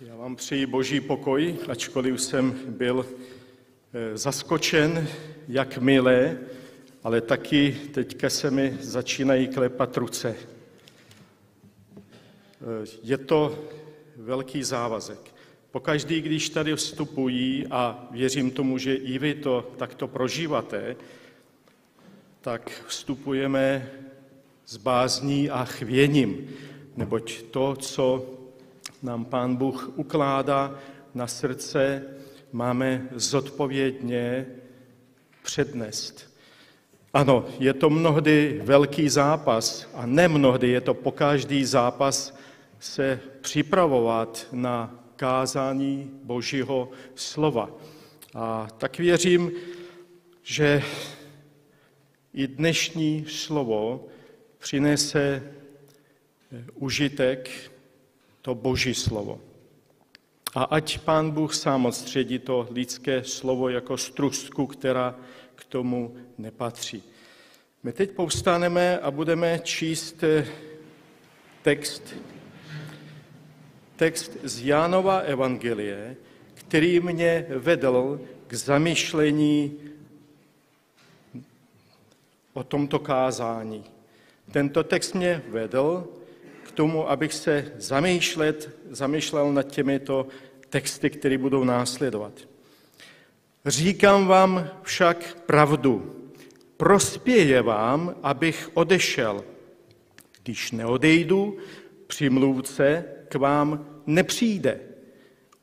Já vám přeji boží pokoj, ačkoliv už jsem byl zaskočen, jak milé, ale taky teďka se mi začínají klepat ruce. Je to velký závazek. Pokaždý, když tady vstupují, a věřím tomu, že i vy to takto prožíváte, tak vstupujeme s bázní a chvěním, neboť to, co nám Pán Bůh ukládá na srdce, máme zodpovědně přednést. Ano, je to mnohdy velký zápas a nemnohdy je to pokaždý zápas se připravovat na kázání Božího slova. A tak věřím, že i dnešní slovo přinese užitek, to Boží slovo. A ať Pán Bůh sám odstředí to lidské slovo jako strustku, která k tomu nepatří. My teď povstaneme a budeme číst text z Jánova evangelie, který mě vedl k zamyšlení o tomto kázání. Tento text mě vedl k tomu, abych se zamýšlel nad těmito texty, které budou následovat. Říkám vám však pravdu. Prospěje vám, abych odešel. Když neodejdu, přimluvce k vám nepřijde.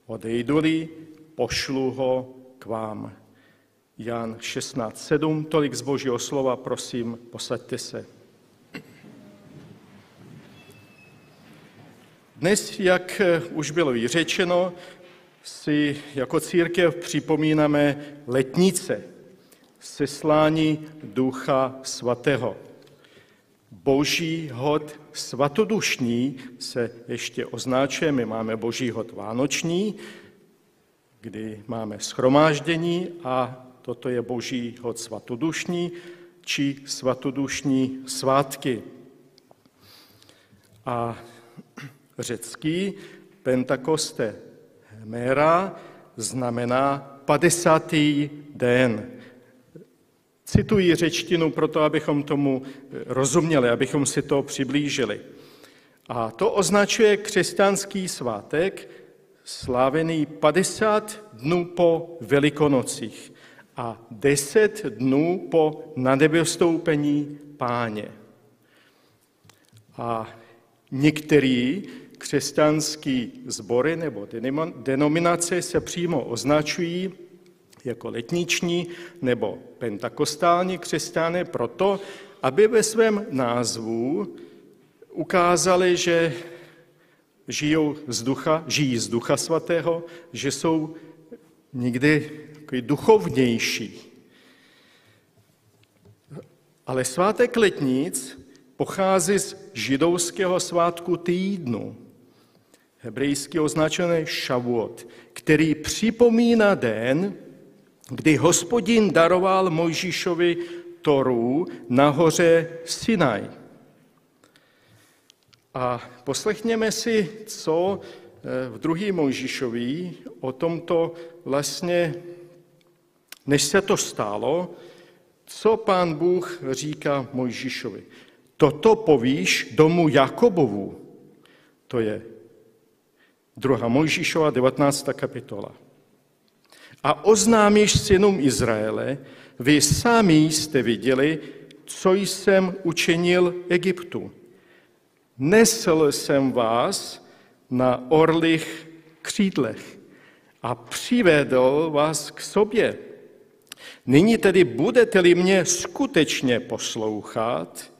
Odejdu-li, pošlu ho k vám. Jan 16:7, tolik z Božího slova, prosím, posaďte se. Dnes, jak už bylo řečeno, si jako církev připomínáme letnice, seslání Ducha Svatého. Boží hod svatodušní se ještě označuje, my máme Boží hod vánoční, kdy máme shromáždění, a toto je Boží hod svatodušní či svatodušní svátky. A řecký Pentakoste Méra znamená 50. den. Cituji řečtinu proto, abychom tomu rozuměli, abychom si to přiblížili. A to označuje křesťanský svátek slávený 50 dnů po Velikonocích a 10 dnů po nadebestoupení Páně. A některý křesťanský sbory nebo denominace se přímo označují jako letniční nebo pentakostální křesťané proto, aby ve svém názvu ukázali, že žijí z Ducha Svatého, že jsou někdy duchovnější. Ale svátek letnic pochází z židovského svátku týdnu, hebrejsky označené šavuot, který připomíná den, kdy Hospodin daroval Mojžíšovi Toru na hoře Sinaj. A poslechněme si, co v 2. Mojžíšovi o tomto vlastně, než se to stalo, co Pán Bůh říká Mojžíšovi. Toto povíš domu Jakobovu. To je 2. Mojžíšova 19. kapitola. A oznámíš synům Izraele, vy sami jste viděli, co jsem učinil Egyptu. Nesl jsem vás na orlých křídlech a přivedl vás k sobě. Nyní tedy budete-li mě skutečně poslouchat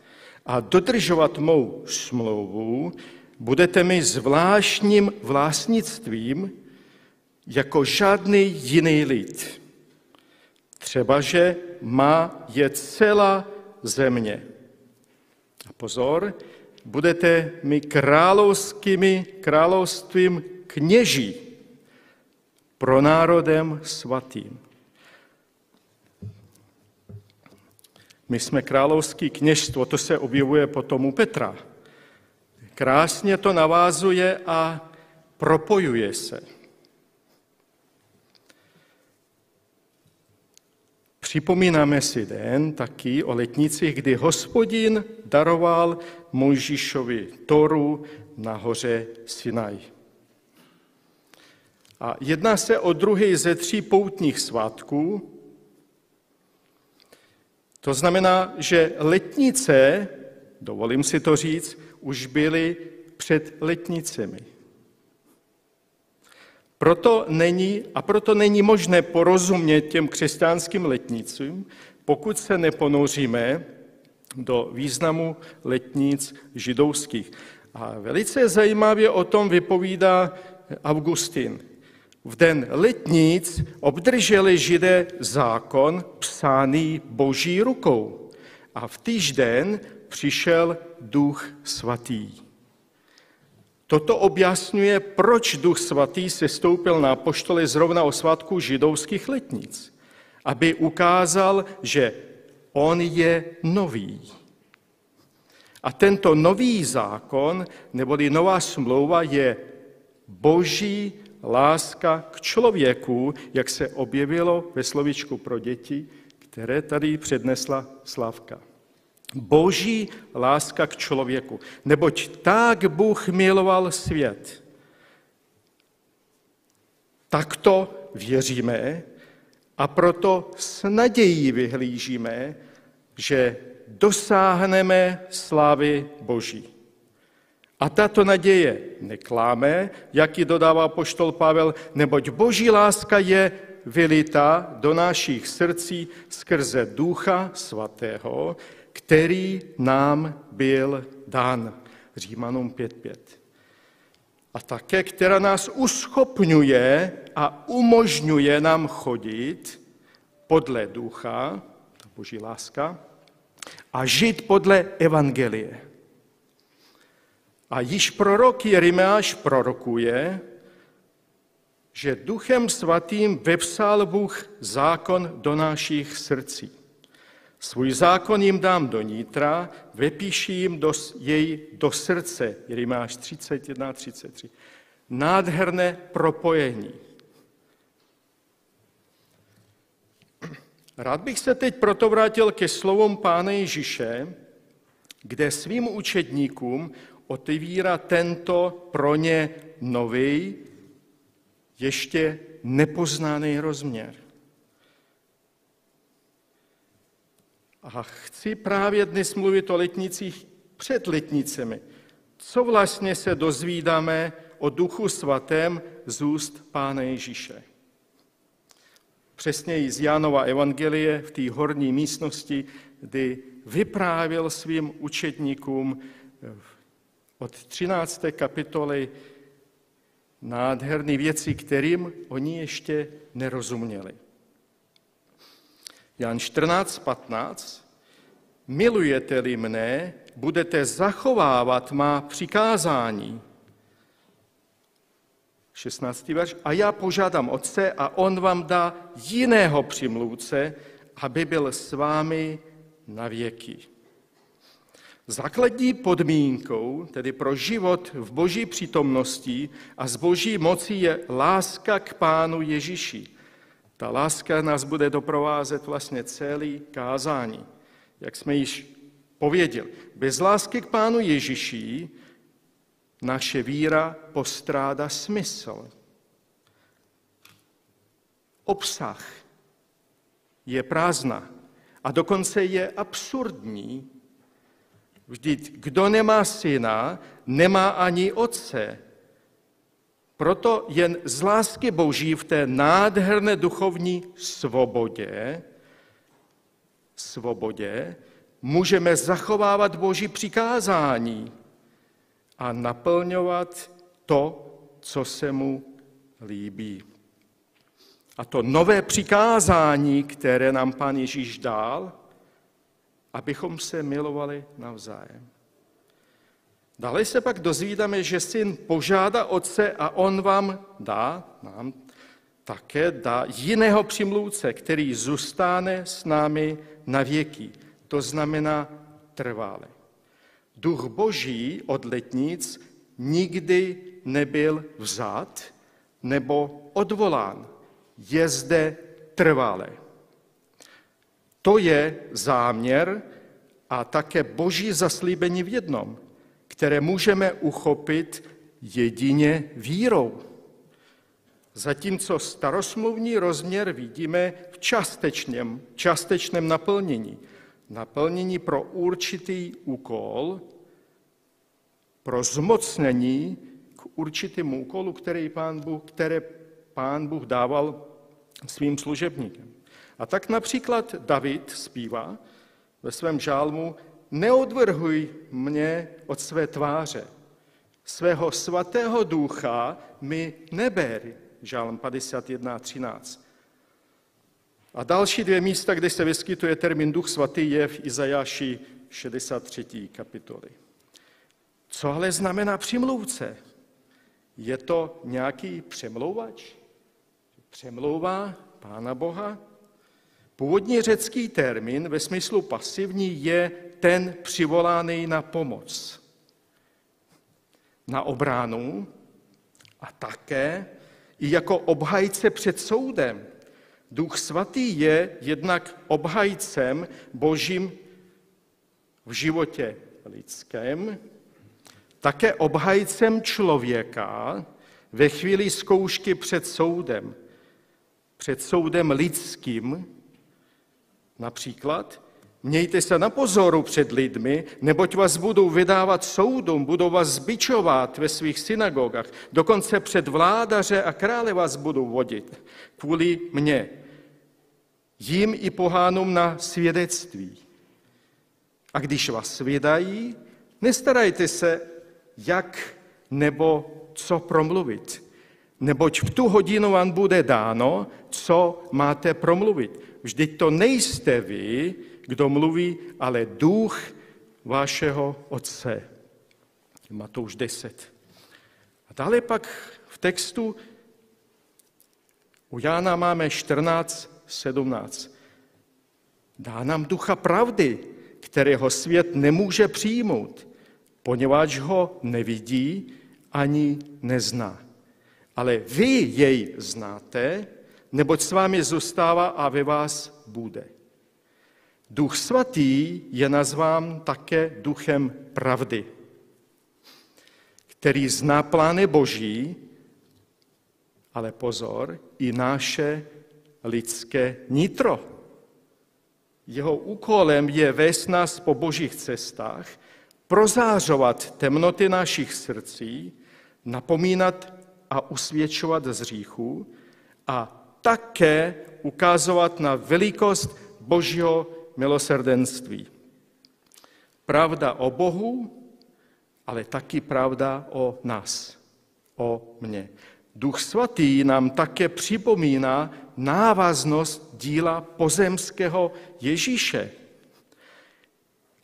a dodržovat mou smlouvu, budete mi zvláštním vlastnictvím jako žádný jiný lid. Třebaže má je celá země. A pozor, budete mi královstvím kněží, pro národem svatým. My jsme královský kněžstvo, to se objevuje potom u Petra. Krásně to navázuje a propojuje se. Připomínáme si den taky o letnicích, kdy Hospodin daroval Mojžíšovi Toru na hoře Sinaj. A jedná se o druhý ze tří poutních svátků. To znamená, že letnice, dovolím si to říct, už byly před letnicemi. Proto není možné porozumět těm křesťanským letnicím, pokud se neponoříme do významu letnic židovských. A velice zajímavě o tom vypovídá Augustin. V den letnic obdrželi Židé zákon psaný Boží rukou a v týžden přišel Duch Svatý. Toto objasňuje, proč Duch Svatý sestoupil na apoštoly zrovna o svátku židovských letnic, aby ukázal, že on je nový. A tento nový zákon, neboli nová smlouva, je Boží láska k člověku, jak se objevilo ve slovíčku pro děti, které tady přednesla Slávka. Boží láska k člověku, neboť tak Bůh miloval svět. Takto věříme a proto s nadějí vyhlížíme, že dosáhneme slávy Boží. A tato naděje nekláme, jak ji dodává apoštol Pavel, neboť Boží láska je vylita do našich srdcí skrze Ducha Svatého, který nám byl dán, Římanům 5.5. A také, která nás uschopňuje a umožňuje nám chodit podle ducha, ta Boží láska, a žít podle evangelie. A již prorok Jeremiáš prorokuje, že Duchem Svatým vepsal Bůh zákon do našich srdcí. Svůj zákon jim dám do nitra, vypíši jim jej do srdce. Jeremiáš 31:33. Nádherné propojení. Rád bych se teď proto vrátil ke slovům Pána Ježíše, kde svým učedníkům otevírá tento pro ně nový, ještě nepoznaný rozměr. A chci právě dnes mluvit o letnicích před letnicemi. Co vlastně se dozvídáme o Duchu Svatém z úst Pána Ježíše? Přesněji z Janova evangelie v té horní místnosti, kdy vyprávěl svým učedníkům od 13. kapitoly nádherné věci, kterým oni ještě nerozuměli. Jan 14:15. Milujete-li mne, budete zachovávat má přikázání. 16. verš. A já požádám Otce a on vám dá jiného přimluvce, aby byl s vámi na věky. Základní podmínkou, tedy pro život v Boží přítomnosti a z Boží moci, je láska k Pánu Ježíši. Ta láska nás bude doprovázet vlastně celý kázání, jak jsme již pověděli. Bez lásky k Pánu Ježíši naše víra postrádá smysl. Obsah je prázdná a dokonce je absurdní. Vždyť kdo nemá syna, nemá ani otce. Proto jen z lásky Boží v té nádherné duchovní svobodě můžeme zachovávat Boží přikázání a naplňovat to, co se mu líbí. A to nové přikázání, které nám Pán Ježíš dal, abychom se milovali navzájem. Dále se pak dozvídáme, že syn požádá otce a on vám dá, nám také dá jiného přimluvce, který zůstane s námi na věky. To znamená trvale. Duch Boží od letnic nikdy nebyl vzat nebo odvolán, je zde trvale. To je záměr a také Boží zaslíbení v jednom, které můžeme uchopit jedině vírou. Zatímco starosmluvní rozměr vidíme v částečném naplnění. Naplnění pro určitý úkol, pro zmocnění k určitému úkolu, které pán Bůh dával svým služebníkem. A tak například David zpívá ve svém žálmu: neodvrhuj mě od své tváře, svého svatého ducha mi neber, žálm 51:13. A další dvě místa, kde se vyskytuje termín Duch svatý, je v Izajáši 63. kapitoly. Co ale znamená přimlouvce? Je to nějaký přemlouvač? Přemlouvá Pána Boha? Původní řecký termín ve smyslu pasivní je ten přivolaný na pomoc, na obranu a také i jako obhajce před soudem. Duch svatý je jednak obhajcem Božím v životě lidském, také obhajcem člověka ve chvíli zkoušky před soudem lidským. Například, mějte se na pozoru před lidmi, neboť vás budou vydávat soudům, budou vás zbičovat ve svých synagogách, dokonce před vládaře a krále vás budou vodit kvůli mně, jim i pohánům na svědectví. A když vás vydají, nestarajte se, jak nebo co promluvit, neboť v tu hodinu vám bude dáno, co máte promluvit. Vždyť to nejste vy, kdo mluví, ale duch vašeho otce. Matouš 10. A dále pak v textu u Jana máme 14:17. Dá nám ducha pravdy, kterého svět nemůže přijmout, poněvadž ho nevidí ani nezná. Ale vy jej znáte, neboť s vámi zůstává a ve vás bude. Duch svatý je nazván také duchem pravdy, který zná plány Boží, ale pozor, i naše lidské nitro. Jeho úkolem je vést nás po Božích cestách, prozářovat temnoty našich srdcí, napomínat a usvědčovat z hříchu a také ukazovat na velikost Božího milosrdenství. Pravda o Bohu, ale taky pravda o nás, o mně. Duch svatý nám také připomíná návaznost díla pozemského Ježíše.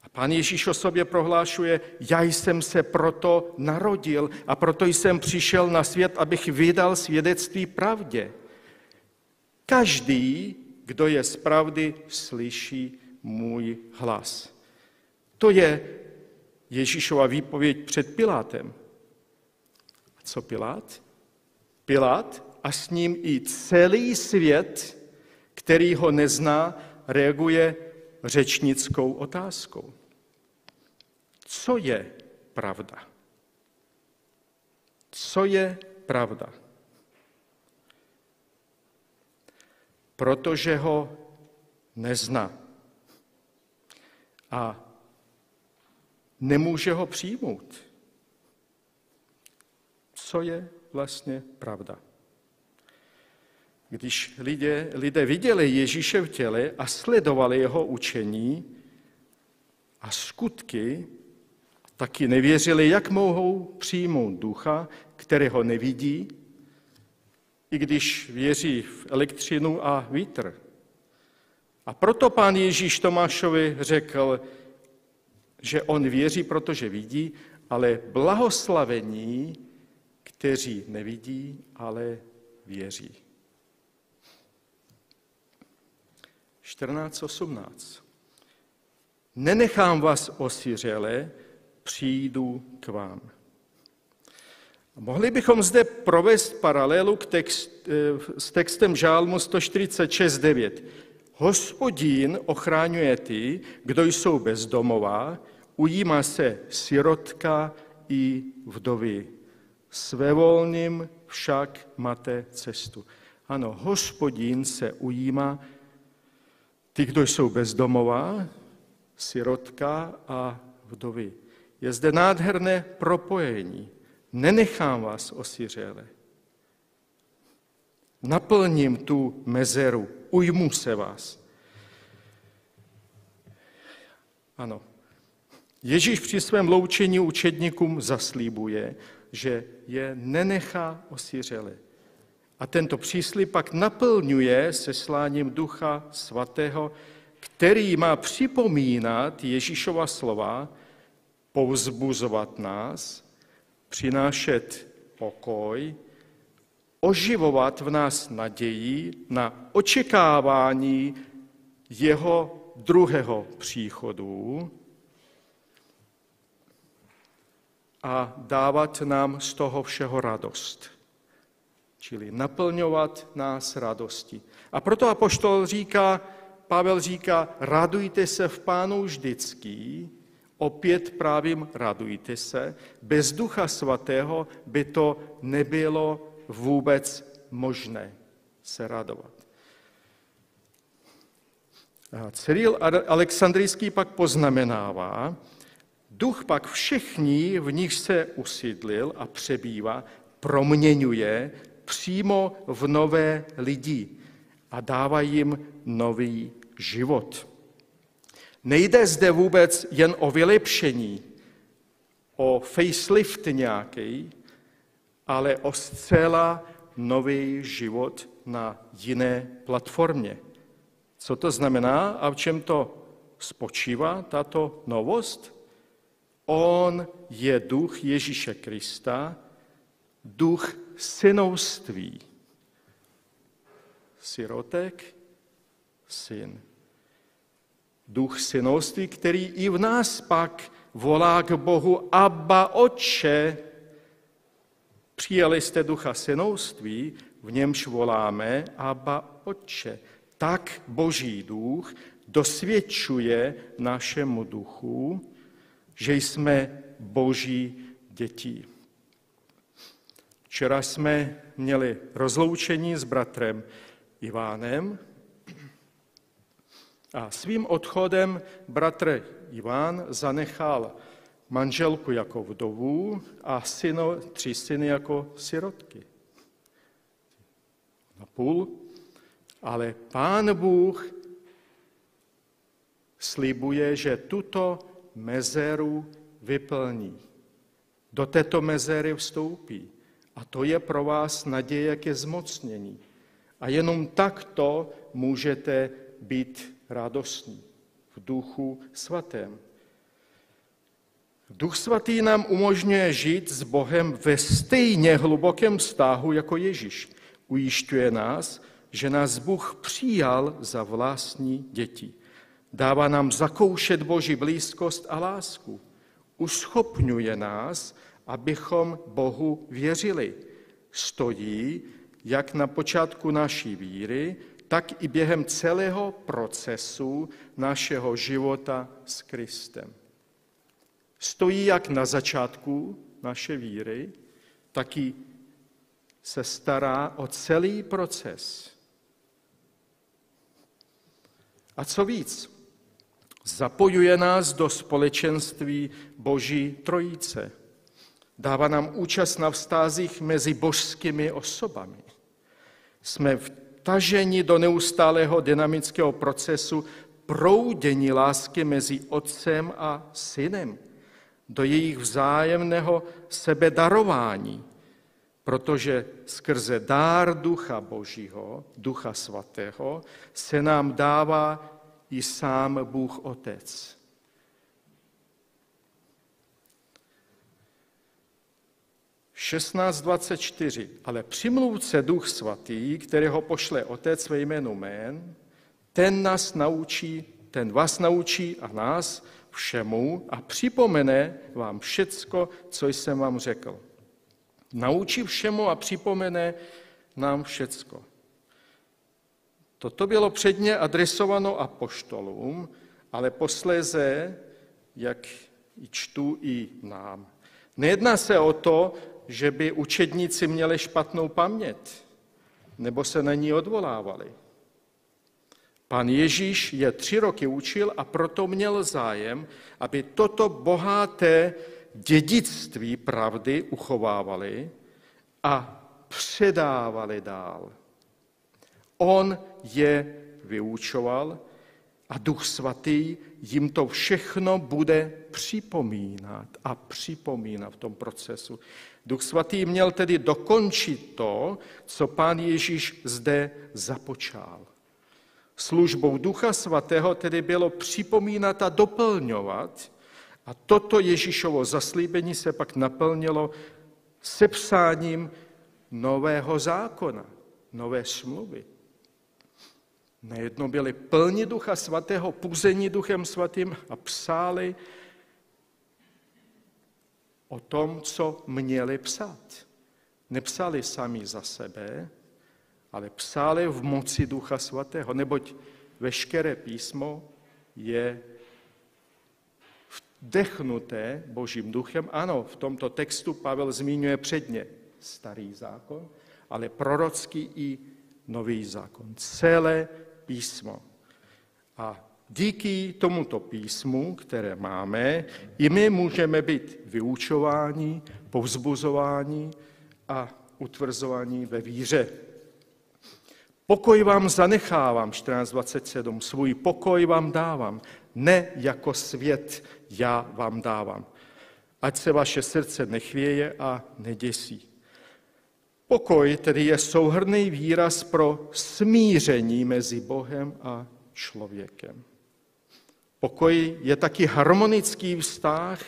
A Pán Ježíš o sobě prohlášuje: já jsem se proto narodil a proto jsem přišel na svět, abych vydal svědectví pravdě. Každý, kdo je z pravdy, slyší můj hlas. To je Ježíšova výpověď před Pilátem. A co Pilát? Pilát a s ním i celý svět, který ho nezná, reaguje řečnickou otázkou. Co je pravda? Co je pravda? Protože ho nezná a nemůže ho přijmout. Co je vlastně pravda? Když lidé viděli Ježíše v těle a sledovali jeho učení a skutky, taky nevěřili, jak mohou přijmout ducha, kterého nevidí, i když věří v elektřinu a vítr. A proto Pán Ježíš Tomášovi řekl, že on věří, protože vidí, ale blahoslavení, kteří nevidí, ale věří. 14:18. Nenechám vás osiřele, přijdu k vám. Mohli bychom zde provést paralelu s textem Žálmu 146.9. Hospodin ochraňuje ty, kdo jsou bezdomová, ujímá se sirotka i vdovy. Svévolným však máte cestu. Ano, Hospodin se ujímá ty, kdo jsou bezdomová, sirotka a vdovy. Je zde nádherné propojení. Nenechám vás osiřele. Naplním tu mezeru. Ujmu se vás. Ano. Ježíš při svém loučení učedníkům zaslíbuje, že je nenechá osiřele. A tento příslib pak naplňuje sesláním Ducha Svatého, který má připomínat Ježíšova slova, povzbuzovat nás, přinášet pokoj, oživovat v nás naději na očekávání jeho druhého příchodu a dávat nám z toho všeho radost, čili naplňovat nás radostí. A proto apoštol říká, Pavel říká, radujte se v Pánu vždycky. Opět právím radujte se, bez Ducha Svatého by to nebylo vůbec možné se radovat. A Cyril Alexandrijský pak poznamenává, duch pak všichni, v nich se usídlil a přebývá, proměňuje přímo v nové lidi a dává jim nový život. Nejde zde vůbec jen o vylepšení, o facelift nějaký, ale o zcela nový život na jiné platformě. Co to znamená a v čem to spočívá, tato novost? On je duch Ježíše Krista, duch synovství. Sirotek, syn. Duch synoství, který i v nás pak volá k Bohu, Abba, Otče, přijali jste ducha synoství, v němž voláme Abba, Otče. Tak Boží duch dosvědčuje našemu duchu, že jsme Boží děti. Včera jsme měli rozloučení s bratrem Ivánem, a svým odchodem bratr Ivan zanechal manželku jako vdovu a tři syny jako sirotky. Na půl. Ale Pán Bůh slibuje, že tuto mezeru vyplní. Do této mezery vstoupí. A to je pro vás naděje ke zmocnění. A jenom takto můžete být radostní v Duchu Svatém. Duch Svatý nám umožňuje žít s Bohem ve stejně hlubokém vztahu jako Ježíš. Ujišťuje nás, že nás Bůh přijal za vlastní děti. Dává nám zakoušet Boží blízkost a lásku. Uschopňuje nás, abychom Bohu věřili. Stojí, jak na počátku naší víry, tak i během celého procesu našeho života s Kristem. Stojí jak na začátku naše víry, tak i se stará o celý proces. A co víc, zapojuje nás do společenství Boží Trojice. Dává nám účast na vztazích mezi božskými osobami. Jsme vtaženi do neustálého dynamického procesu proudění lásky mezi otcem a synem, do jejich vzájemného sebedarování, protože skrze dár Ducha Božího, Ducha Svatého, se nám dává i sám Bůh Otec. Ale přimluvce Duch Svatý, kterého pošle Otec ve jménu mém, ten vás naučí a nás všemu a připomene vám všecko, co jsem vám řekl. naučí všemu a připomene nám všecko. Toto bylo předně adresováno apoštolům, ale posléze, jak čtu, i nám. Nejedná se o to, že by učedníci měli špatnou paměť, nebo se na ní odvolávali. Pan Ježíš je 3 roky učil a proto měl zájem, aby toto bohaté dědictví pravdy uchovávali a předávali dál. On je vyučoval a Duch Svatý jim to všechno bude připomínat a připomínat v tom procesu. Duch Svatý měl tedy dokončit to, co Pán Ježíš zde započal. Službou Ducha Svatého tedy bylo připomínat a doplňovat a toto Ježíšovo zaslíbení se pak naplnilo sepsáním nového zákona, nové smlouvy. Nejedno byli plni Ducha Svatého, puzení Duchem Svatým a psali o tom, co měli psát. Nepsali sami za sebe, ale psali v moci Ducha Svatého, neboť veškeré písmo je vdechnuté Božím duchem. Ano, v tomto textu Pavel zmiňuje předně Starý zákon, ale prorocký i Nový zákon. Celé písmo. A díky tomuto písmu, které máme, i my můžeme být vyučováni, povzbuzováni a utvrzováni ve víře. Pokoj vám zanechávám, 14.27, svůj pokoj vám dávám, ne jako svět já vám dávám. Ať se vaše srdce nechvěje a neděsí. Pokoj tedy je souhrnný výraz pro smíření mezi Bohem a člověkem. Pokoj je taky harmonický vztah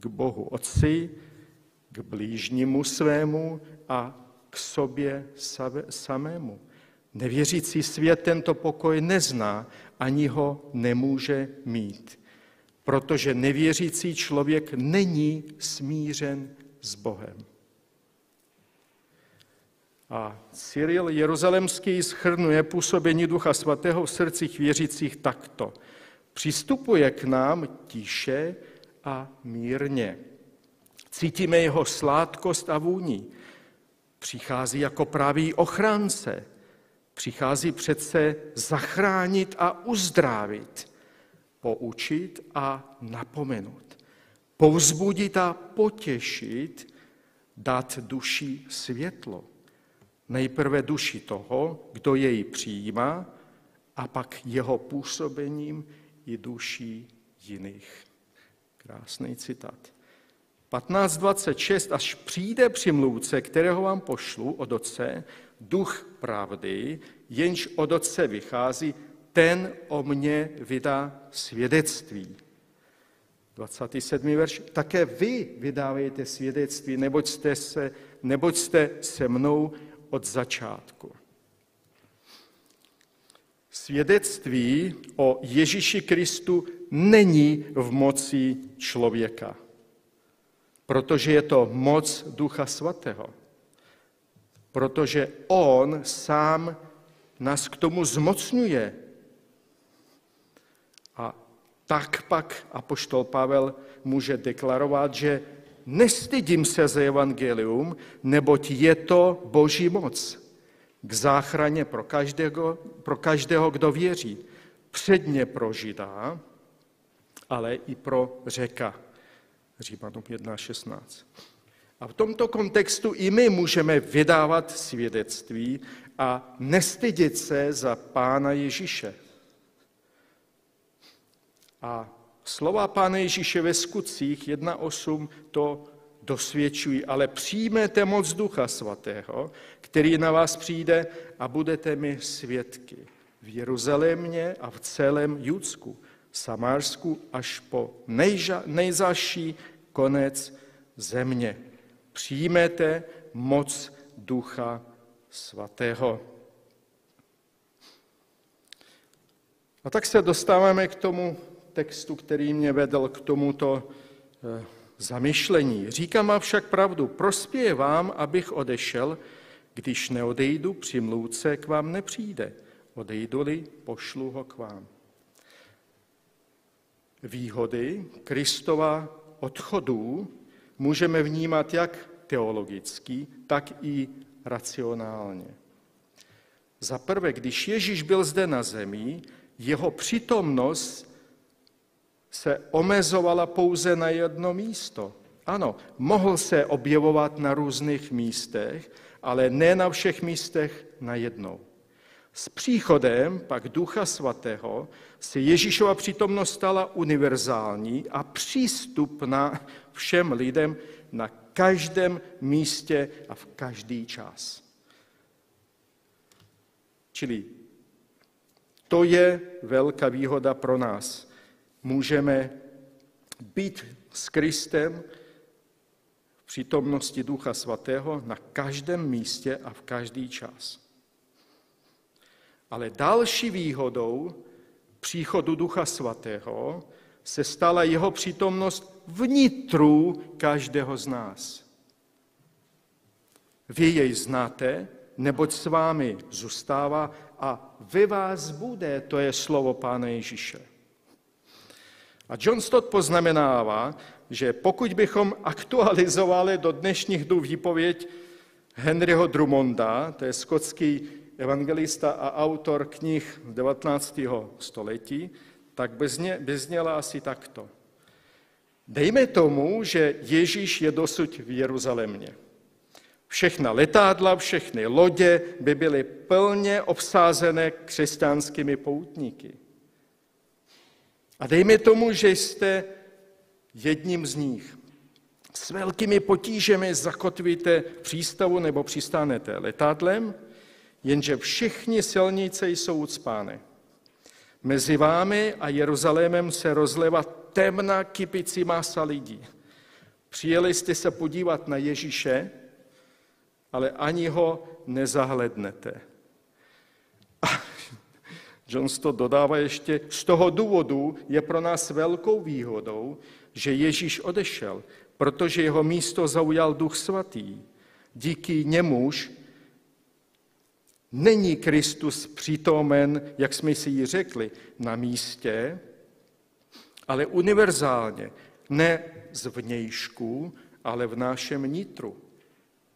k Bohu Otci, k blížnímu svému a k sobě samému. Nevěřící svět tento pokoj nezná, ani ho nemůže mít, protože nevěřící člověk není smířen s Bohem. A Cyril Jeruzalemský shrnuje působení Ducha Svatého v srdcích věřících takto. Přistupuje k nám tiše a mírně. Cítíme jeho sládkost a vůni. Přichází jako pravý ochránce. Přichází přece zachránit a uzdravit, poučit a napomenout, povzbudit a potěšit, dát duši světlo. Nejprve duši toho, kdo jej přijímá, a pak jeho působením i duši jiných. Krásný citát. 15.26. Až přijde přimluvce, kterého vám pošlu od Otce, Duch pravdy, jenž od Otce vychází, ten o mně vydá svědectví. 27. verš. Také vy vydávejte svědectví, neboť jste se mnou od začátku. Svědectví o Ježíši Kristu není v moci člověka, protože je to moc Ducha Svatého. Protože on sám nás k tomu zmocňuje. A tak pak apoštol Pavel může deklarovat, že nestydím se za evangelium, neboť je to Boží moc k záchraně pro každého, kdo věří. Předně pro Žida, ale i pro Řeka. Římanům 1.16. A v tomto kontextu i my můžeme vydávat svědectví a nestydět se za Pána Ježíše. A slova Pána Ježíše ve Skutcích 1.8 to dosvědčují, ale přijmete moc Ducha Svatého, který na vás přijde a budete mi svědky v Jeruzalémě a v celém Judsku, Samársku až po nejzazší konec země. Přijmete moc Ducha Svatého. A tak se dostáváme k tomu textu, který mě vedl k tomuto zamyšlení. Říkám však pravdu, prospěje vám, abych odešel, když neodejdu, přimlůvce k vám nepřijde. Odejdu-li, pošlu ho k vám. Výhody Kristova odchodů můžeme vnímat jak teologicky, tak i racionálně. Za prvé, když Ježíš byl zde na zemi, jeho přítomnost se omezovala pouze na jedno místo. Ano, mohl se objevovat na různých místech, ale ne na všech místech najednou. S příchodem pak Ducha Svatého se Ježíšova přítomnost stala univerzální a přístupná všem lidem na každém místě a v každý čas. Čili to je velká výhoda pro nás. Můžeme být s Kristem v přítomnosti Ducha Svatého na každém místě a v každý čas. Ale další výhodou příchodu Ducha Svatého se stala jeho přítomnost vnitru každého z nás. Vy jej znáte, neboť s vámi zůstává a ve vás bude, to je slovo Pána Ježíše. A John Stott poznamenává, že pokud bychom aktualizovali do dnešních dnů výpověď Henryho Drummonda, to je skotský evangelista a autor knih 19. století, tak by zněla asi takto. Dejme tomu, že Ježíš je dosud v Jeruzalémě. Všechna letadla, všechny lodě by byly plně obsázené křesťanskými poutníky. A dejme tomu, že jste jedním z nich. S velkými potížemi zakotvíte přístavu nebo přistánete letadlem, jenže všichni silnice jsou ucpány. Mezi vámi a Jeruzalémem se rozleva temna kypící masa lidí. Přijeli jste se podívat na Ježíše, ale ani ho nezahlednete. A John Stott dodává ještě, z toho důvodu je pro nás velkou výhodou, že Ježíš odešel, protože jeho místo zaujal Duch Svatý. Díky němuž není Kristus přítomen, jak jsme si ji řekli, na místě, ale univerzálně, ne z vnějšku, ale v našem nitru.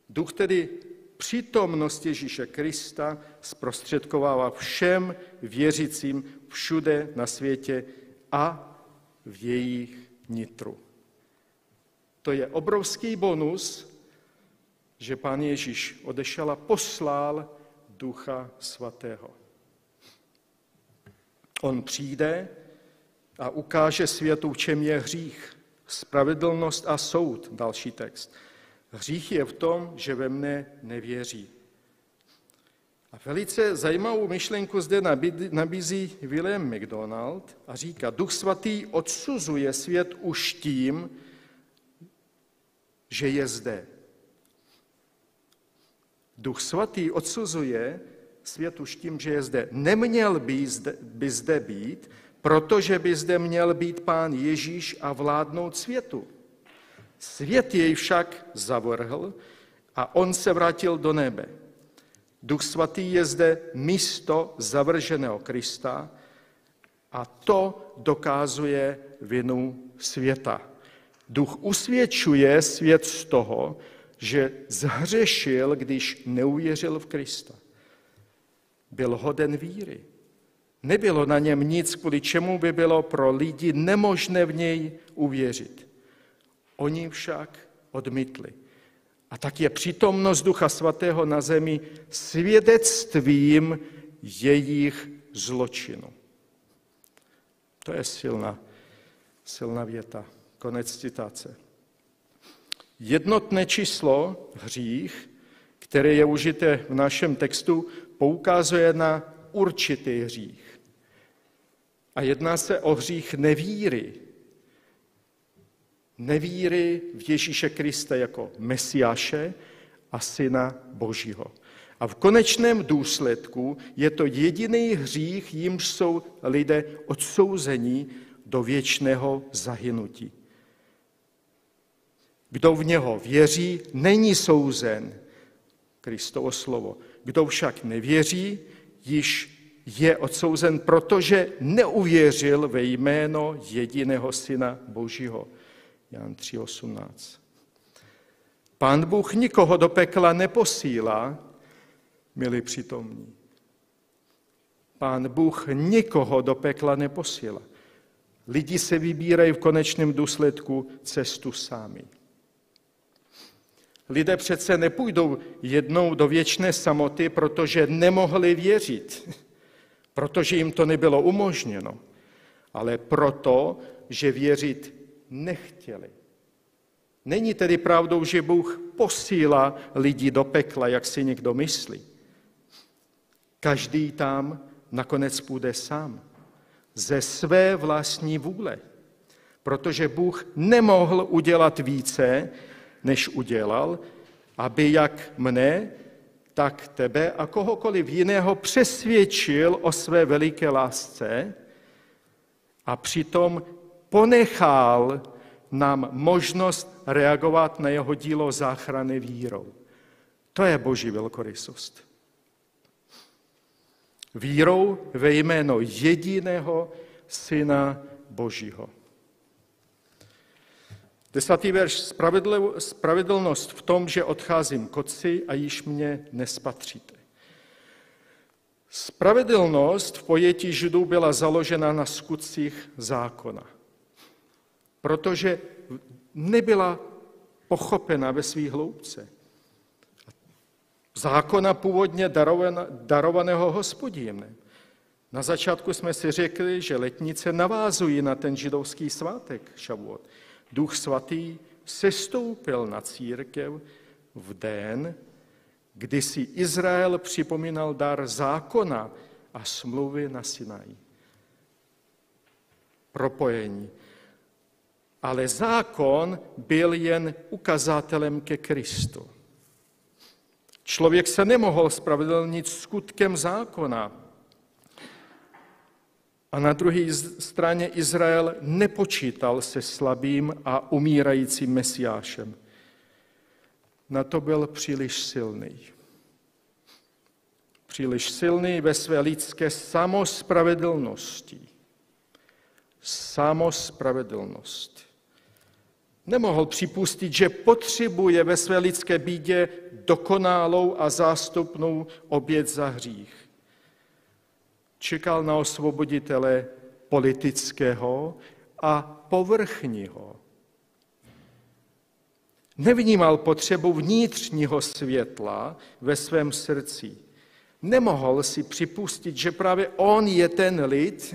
Duch tedy přítomnost Ježíše Krista zprostředkovává všem věřícím všude na světě a v jejich nitru. To je obrovský bonus, že Pán Ježíš odešel a poslal Ducha Svatého. On přijde a ukáže světu, v čem je hřích, spravedlnost a soud, další text. Hřích je v tom, že ve mne nevěří. A velice zajímavou myšlenku zde nabízí William McDonald a říká, Duch Svatý odsuzuje svět už tím, že je zde. Duch Svatý odsuzuje svět už tím, že je zde. Neměl by zde být, protože by zde měl být Pán Ježíš a vládnout světu. Svět jej však zavrhl a on se vrátil do nebe. Duch Svatý je zde místo zavrženého Krista a to dokazuje vinu světa. Duch usvědčuje svět z toho, že zhřešil, když neuvěřil v Krista. Byl hoden víry. Nebylo na něm nic, kvůli čemu by bylo pro lidi nemožné v něj uvěřit. Oni však odmítli. A tak je přítomnost Ducha Svatého na zemi svědectvím jejich zločinu. To je silná věta. Konec citace. Jednotné číslo hřích, které je užité v našem textu, poukazuje na určitý hřích. A jedná se o hřích nevíry. Nevíry v Ježíše Krista jako Mesiáše a Syna Božího. A v konečném důsledku je to jediný hřích, jímž jsou lidé odsouzeni do věčného zahynutí. Kdo v něho věří, není souzen. Kristovo slovo. Kdo však nevěří, již je odsouzen, protože neuvěřil ve jméno jediného Syna Božího. Jan 3,18. Pán Bůh nikoho do pekla neposílá, milí přítomní. Pán Bůh nikoho do pekla neposílá. Lidi se vybírají v konečném důsledku cestu sami. Lidé přece nepůjdou jednou do věčné samoty, protože nemohli věřit, protože jim to nebylo umožněno, ale proto, že věřit nechtěli. Není tedy pravdou, že Bůh posílá lidi do pekla, jak si někdo myslí. Každý tam nakonec půjde sám, ze své vlastní vůle, protože Bůh nemohl udělat více, než udělal, aby jak mne, tak tebe a kohokoliv jiného přesvědčil o své veliké lásce a přitom ponechal nám možnost reagovat na jeho dílo záchrany vírou. To je Boží velkorysost. Vírou ve jméno jediného Syna Božího. 10. verš, spravedlnost v tom, že odcházím k Otci a již mě nespatříte. Spravedlnost v pojetí Židů byla založena na skutcích zákona, protože nebyla pochopena ve svých hloubce. Zákona původně darovaného Hospodinem. Na začátku jsme si řekli, že letnice navázují na ten židovský svátek šavuot. Duch svatý sestoupil na církev v den, kdy si Izrael připomínal dar zákona a smlouvy na Sinaji. Propojení. Ale zákon byl jen ukazatelem ke Kristu. Člověk se nemohl spravedlnit skutkem zákona. A na druhé straně Izrael nepočítal se slabým a umírajícím Mesiášem. Na to byl příliš silný. Příliš silný ve své lidské samospravedlnosti. Samospravedlnost. Nemohl připustit, že potřebuje ve své lidské bídě dokonalou a zástupnou oběť za hřích. Čekal na osvoboditele politického a povrchního. Nevnímal potřebu vnitřního světla ve svém srdci. Nemohl si připustit, že právě on je ten lid,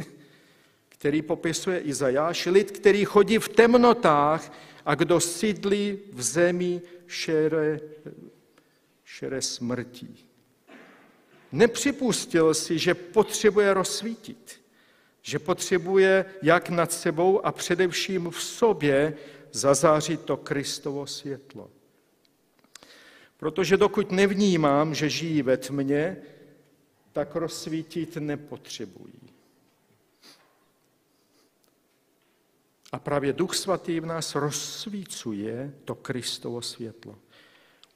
který popisuje Izajáš, lid, který chodí v temnotách a kdo sídlí v zemi šere smrti. Nepřipustil si, že potřebuje rozsvítit, že potřebuje jak nad sebou a především v sobě zazářit to Kristovo světlo. Protože dokud nevnímám, že žijí ve tmě, tak rozsvítit nepotřebují. A právě Duch Svatý v nás rozsvícuje to Kristovo světlo.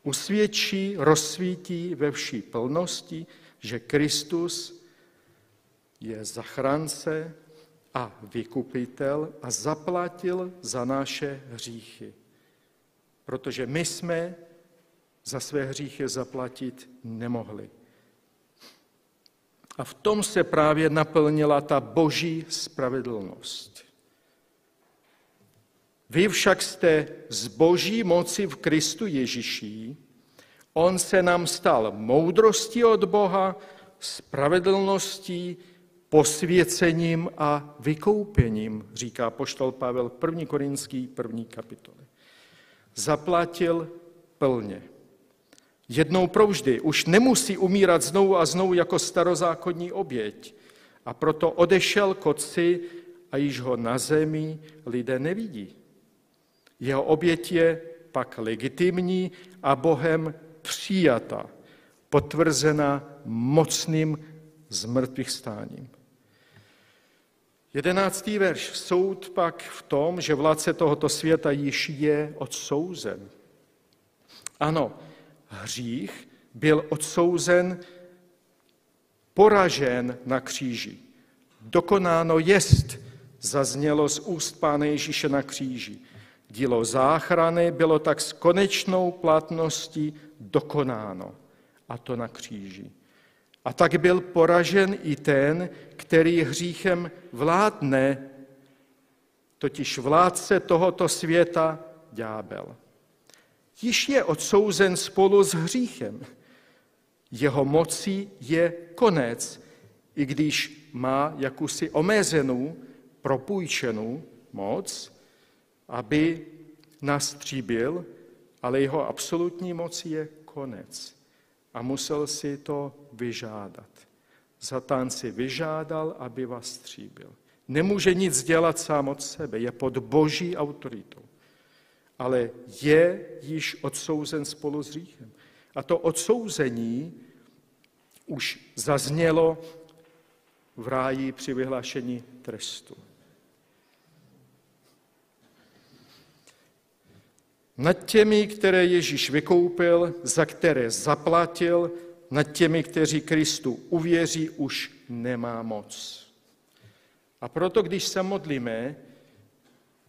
Usvědčí, rozsvítí ve vší plnosti, že Kristus je zachránce a vykupitel a zaplatil za naše hříchy. Protože my jsme za své hříchy zaplatit nemohli. A v tom se právě naplnila ta Boží spravedlnost. Vy však jste z Boží moci v Kristu Ježíši, on se nám stal moudrostí od Boha, spravedlností, posvěcením a vykoupením, říká apoštol Pavel 1. Korinský 1. kapitole. Zaplatil plně. Jednou provždy už nemusí umírat znovu a znovu jako starozákonní oběť a proto odešel k Otci a již ho na zemi lidé nevidí. Jeho oběť je pak legitimní a Bohem přijata, potvrzena mocným zmrtvýchvstáním. 11. verš. Soud pak v tom, že vládce tohoto světa již je odsouzen. Ano, hřích byl odsouzen, poražen na kříži. Dokonáno jest, zaznělo z úst Pána Ježíše na kříži. Dílo záchrany bylo tak s konečnou platností dokonáno, a to na kříži. A tak byl poražen i ten, který hříchem vládne, totiž vládce tohoto světa, ďábel. Již je odsouzen spolu s hříchem. Jeho mocí je konec, i když má jakousi omezenou, propůjčenou moc, aby nás stříbil, ale jeho absolutní moc je konec. A musel si to vyžádat. Satan si vyžádal, aby vás stříbil. Nemůže nic dělat sám od sebe, je pod boží autoritou. Ale je již odsouzen spolu s hříchem. A to odsouzení už zaznělo v ráji při vyhlášení trestu. Nad těmi, které Ježíš vykoupil, za které zaplatil, nad těmi, kteří Kristu uvěří, už nemá moc. A proto, když se modlíme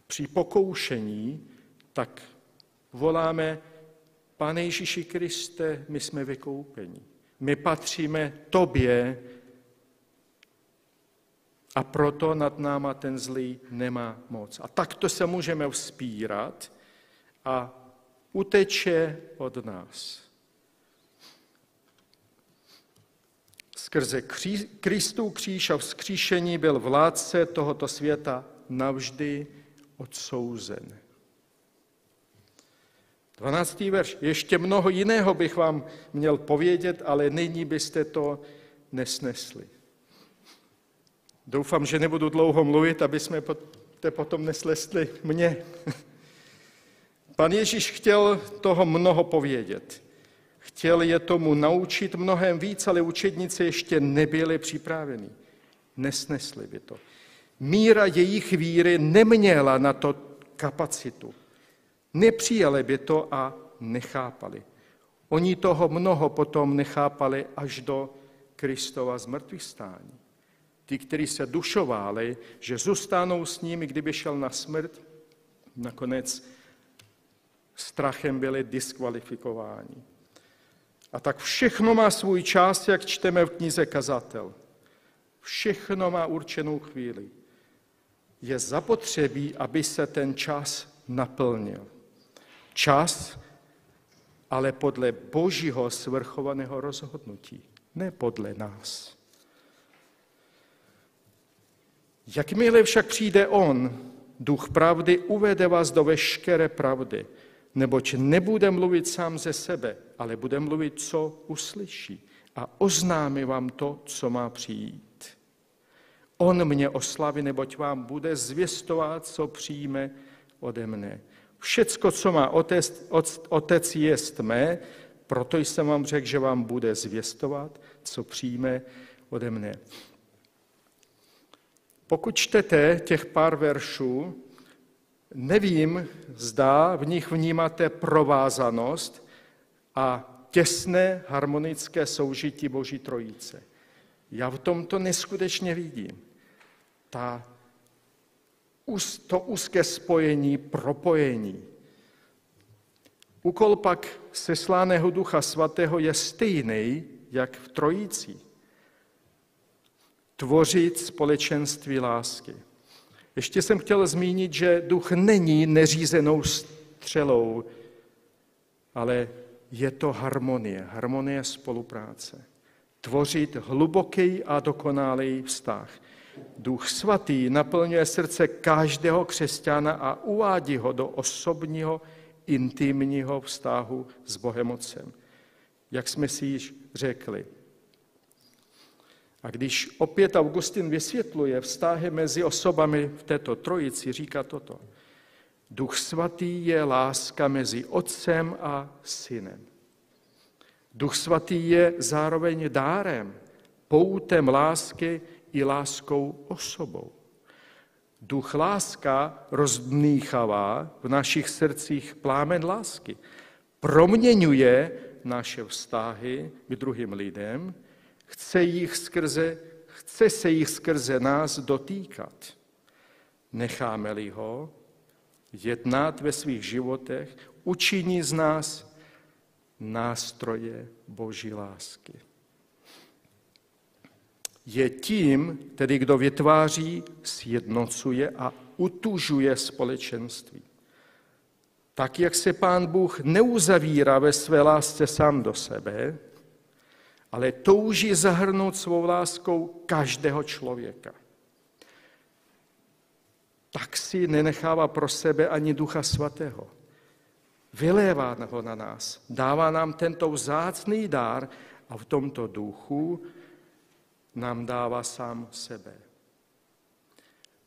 při pokoušení, tak voláme: Pane Ježíši Kriste, my jsme vykoupeni. My patříme tobě a proto nad náma ten zlý nemá moc. A takto se můžeme vzpírat a uteče od nás. Skrze Kristův kříž a vzkříšení byl vládce tohoto světa navždy odsouzen. 12. verš. Ještě mnoho jiného bych vám měl povědět, ale nyní byste to nesnesli. Doufám, že nebudu dlouho mluvit, aby jsme potom neslesli mě. Pan Ježíš chtěl toho mnoho povědět. Chtěl je tomu naučit mnohem víc, ale učedníci ještě nebyli připraveni. Nesnesli by to. Míra jejich víry neměla na to kapacitu. Nepřijali by to a nechápali. Oni toho mnoho potom nechápali až do Kristova zmrtvýchstání. Ti, kteří se dušovali, že zůstanou s nimi, kdyby šel na smrt, nakonec strachem byli diskvalifikováni. A tak všechno má svůj čas, jak čteme v knize Kazatel. Všechno má určenou chvíli. Je zapotřebí, aby se ten čas naplnil. Čas, ale podle božího svrchovaného rozhodnutí, ne podle nás. Jakmile však přijde on, duch pravdy, uvede vás do veškeré pravdy, neboť nebude mluvit sám ze sebe, ale bude mluvit, co uslyší, a oznámí vám to, co má přijít. On mě oslaví, neboť vám bude zvěstovat, co přijme ode mne. Všecko, co má otec, jest mé, proto jsem vám řekl, že vám bude zvěstovat, co přijme ode mne. Pokud čtete těch pár veršů, nevím, zda v nich vnímáte provázanost a těsné harmonické soužití Boží trojice. Já v tom to neskutečně vidím. To úzké spojení, propojení. Úkol pak seslaného Ducha Svatého je stejný, jak v trojici. Tvořit společenství lásky. Ještě jsem chtěl zmínit, že duch není neřízenou střelou, ale je to harmonie, harmonie spolupráce. Tvořit hluboký a dokonalý vztah. Duch Svatý naplňuje srdce každého křesťana a uvádí ho do osobního, intimního vztahu s Bohem Otcem. Jak jsme si již řekli. A když opět Augustin vysvětluje vztahy mezi osobami v této trojici, říká toto. Duch Svatý je láska mezi Otcem a Synem. Duch Svatý je zároveň dárem, poutem lásky i láskou osobou. Duch láska rozdmýchává v našich srdcích plámen lásky. Proměňuje naše vztahy k druhým lidem, chce se jich skrze nás dotýkat. Necháme-li ho jednat ve svých životech, učiní z nás nástroje Boží lásky. Je tím, tedy kdo vytváří, sjednocuje a utužuje společenství. Tak, jak se Pán Bůh neuzavírá ve své lásce sám do sebe, ale touží zahrnout svou láskou každého člověka. Tak si nenechává pro sebe ani Ducha Svatého. Vylévá ho na nás, dává nám tento vzácný dár a v tomto duchu nám dává sám sebe.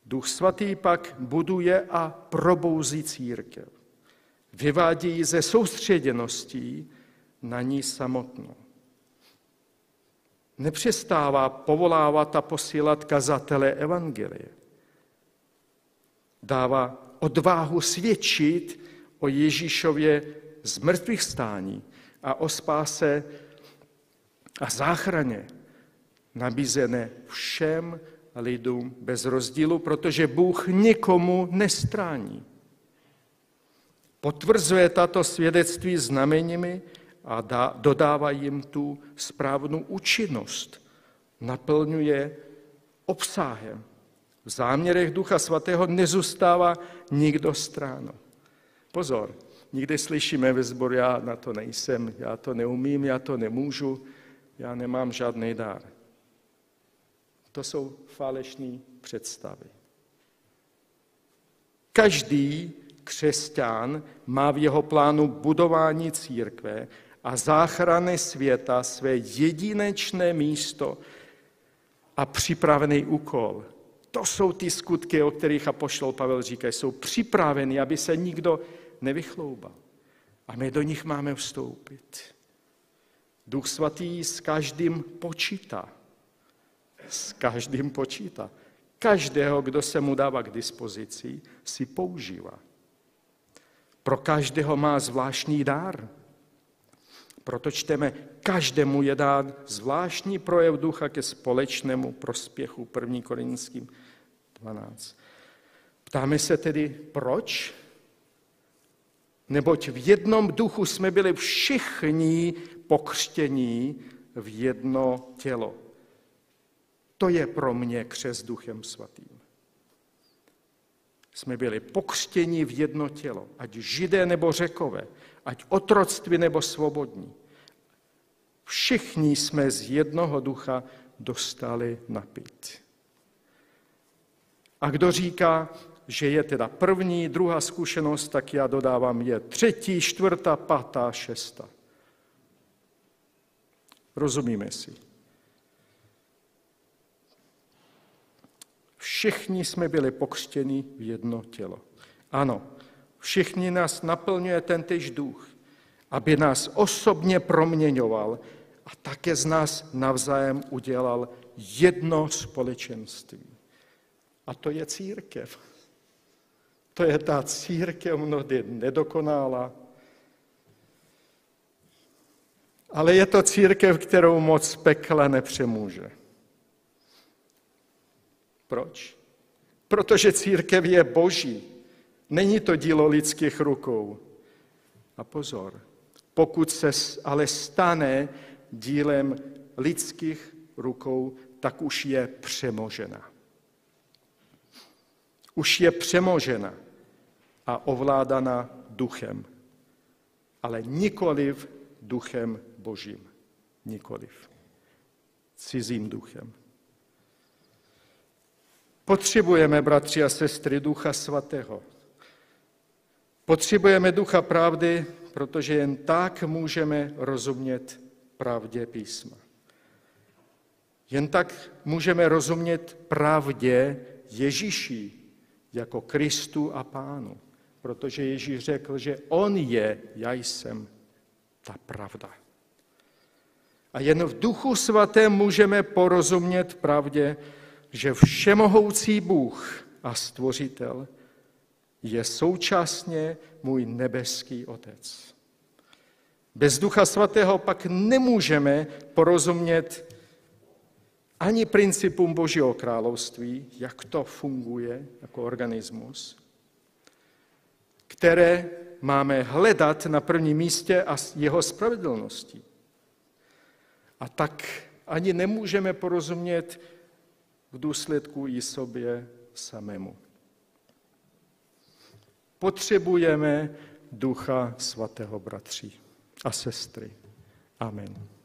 Duch Svatý pak buduje a probouzí církev. Vyvádí ji ze soustředěností na ní samotnou. Nepřestává povolávat a posílat kazatele evangelie. Dává odvahu svědčit o Ježíšově zmrtvýchvstání a o spáse a záchraně nabízené všem lidům bez rozdílu, protože Bůh nikomu nestrání. Potvrzuje tato svědectví znameními a dodává jim tu správnou účinnost. Naplňuje obsahem. V záměrech Ducha Svatého nezůstává nikdo stranou. Pozor, nikdy slyšíme ve sboru, já na to nejsem, já to neumím, já to nemůžu, já nemám žádný dár. To jsou falešné představy. Každý křesťan má v jeho plánu budování církve a záchrany světa své jedinečné místo a připravený úkol. To jsou ty skutky, o kterých apoštol Pavel říká, jsou připraveny, aby se nikdo nevychloubal. A my do nich máme vstoupit. Duch Svatý s každým počítá. S každým počítá. Každého, kdo se mu dává k dispozici, si používá. Pro každého má zvláštní dár. Proto čteme, každému je dán zvláštní projev ducha ke společnému prospěchu, 1. Korinským 12. Ptáme se tedy, proč? Neboť v jednom duchu jsme byli všichni pokřtění v jedno tělo. To je pro mě křest Duchem Svatým. Jsme byli pokřtěni v jedno tělo, ať Židé nebo Řekové, ať otroctví nebo svobodní. Všichni jsme z jednoho ducha dostali napít. A kdo říká, že je teda první, druhá zkušenost, tak já dodávám, je třetí, čtvrtá, pátá, šestá. Rozumíme si. Všichni jsme byli pokřtěni v jedno tělo. Ano, všichni nás naplňuje tentýž duch, aby nás osobně proměňoval a také z nás navzájem udělal jedno společenství. A to je církev. To je ta církev mnohdy nedokonalá. Ale je to církev, kterou moc pekla nepřemůže. Proč? Protože církev je boží. Není to dílo lidských rukou. A pozor, pokud se ale stane dílem lidských rukou, tak už je přemožena. Už je přemožena a ovládána duchem. Ale nikoliv duchem božím. Nikoliv. Cizím duchem. Potřebujeme, bratři a sestry, Ducha Svatého. Potřebujeme Ducha pravdy, protože jen tak můžeme rozumět pravdě písma. Jen tak můžeme rozumět pravdě Ježíši jako Kristu a Pánu, protože Ježíš řekl, že on je, já jsem ta pravda. A jen v Duchu Svatém můžeme porozumět pravdě, že všemohoucí Bůh a stvořitel, je současně můj nebeský Otec. Bez Ducha Svatého pak nemůžeme porozumět ani principům Božího království, jak to funguje jako organismus, které máme hledat na prvním místě a jeho spravedlnosti. A tak ani nemůžeme porozumět v důsledku i sobě samému. Potřebujeme Ducha Svatého, bratři a sestry. Amen.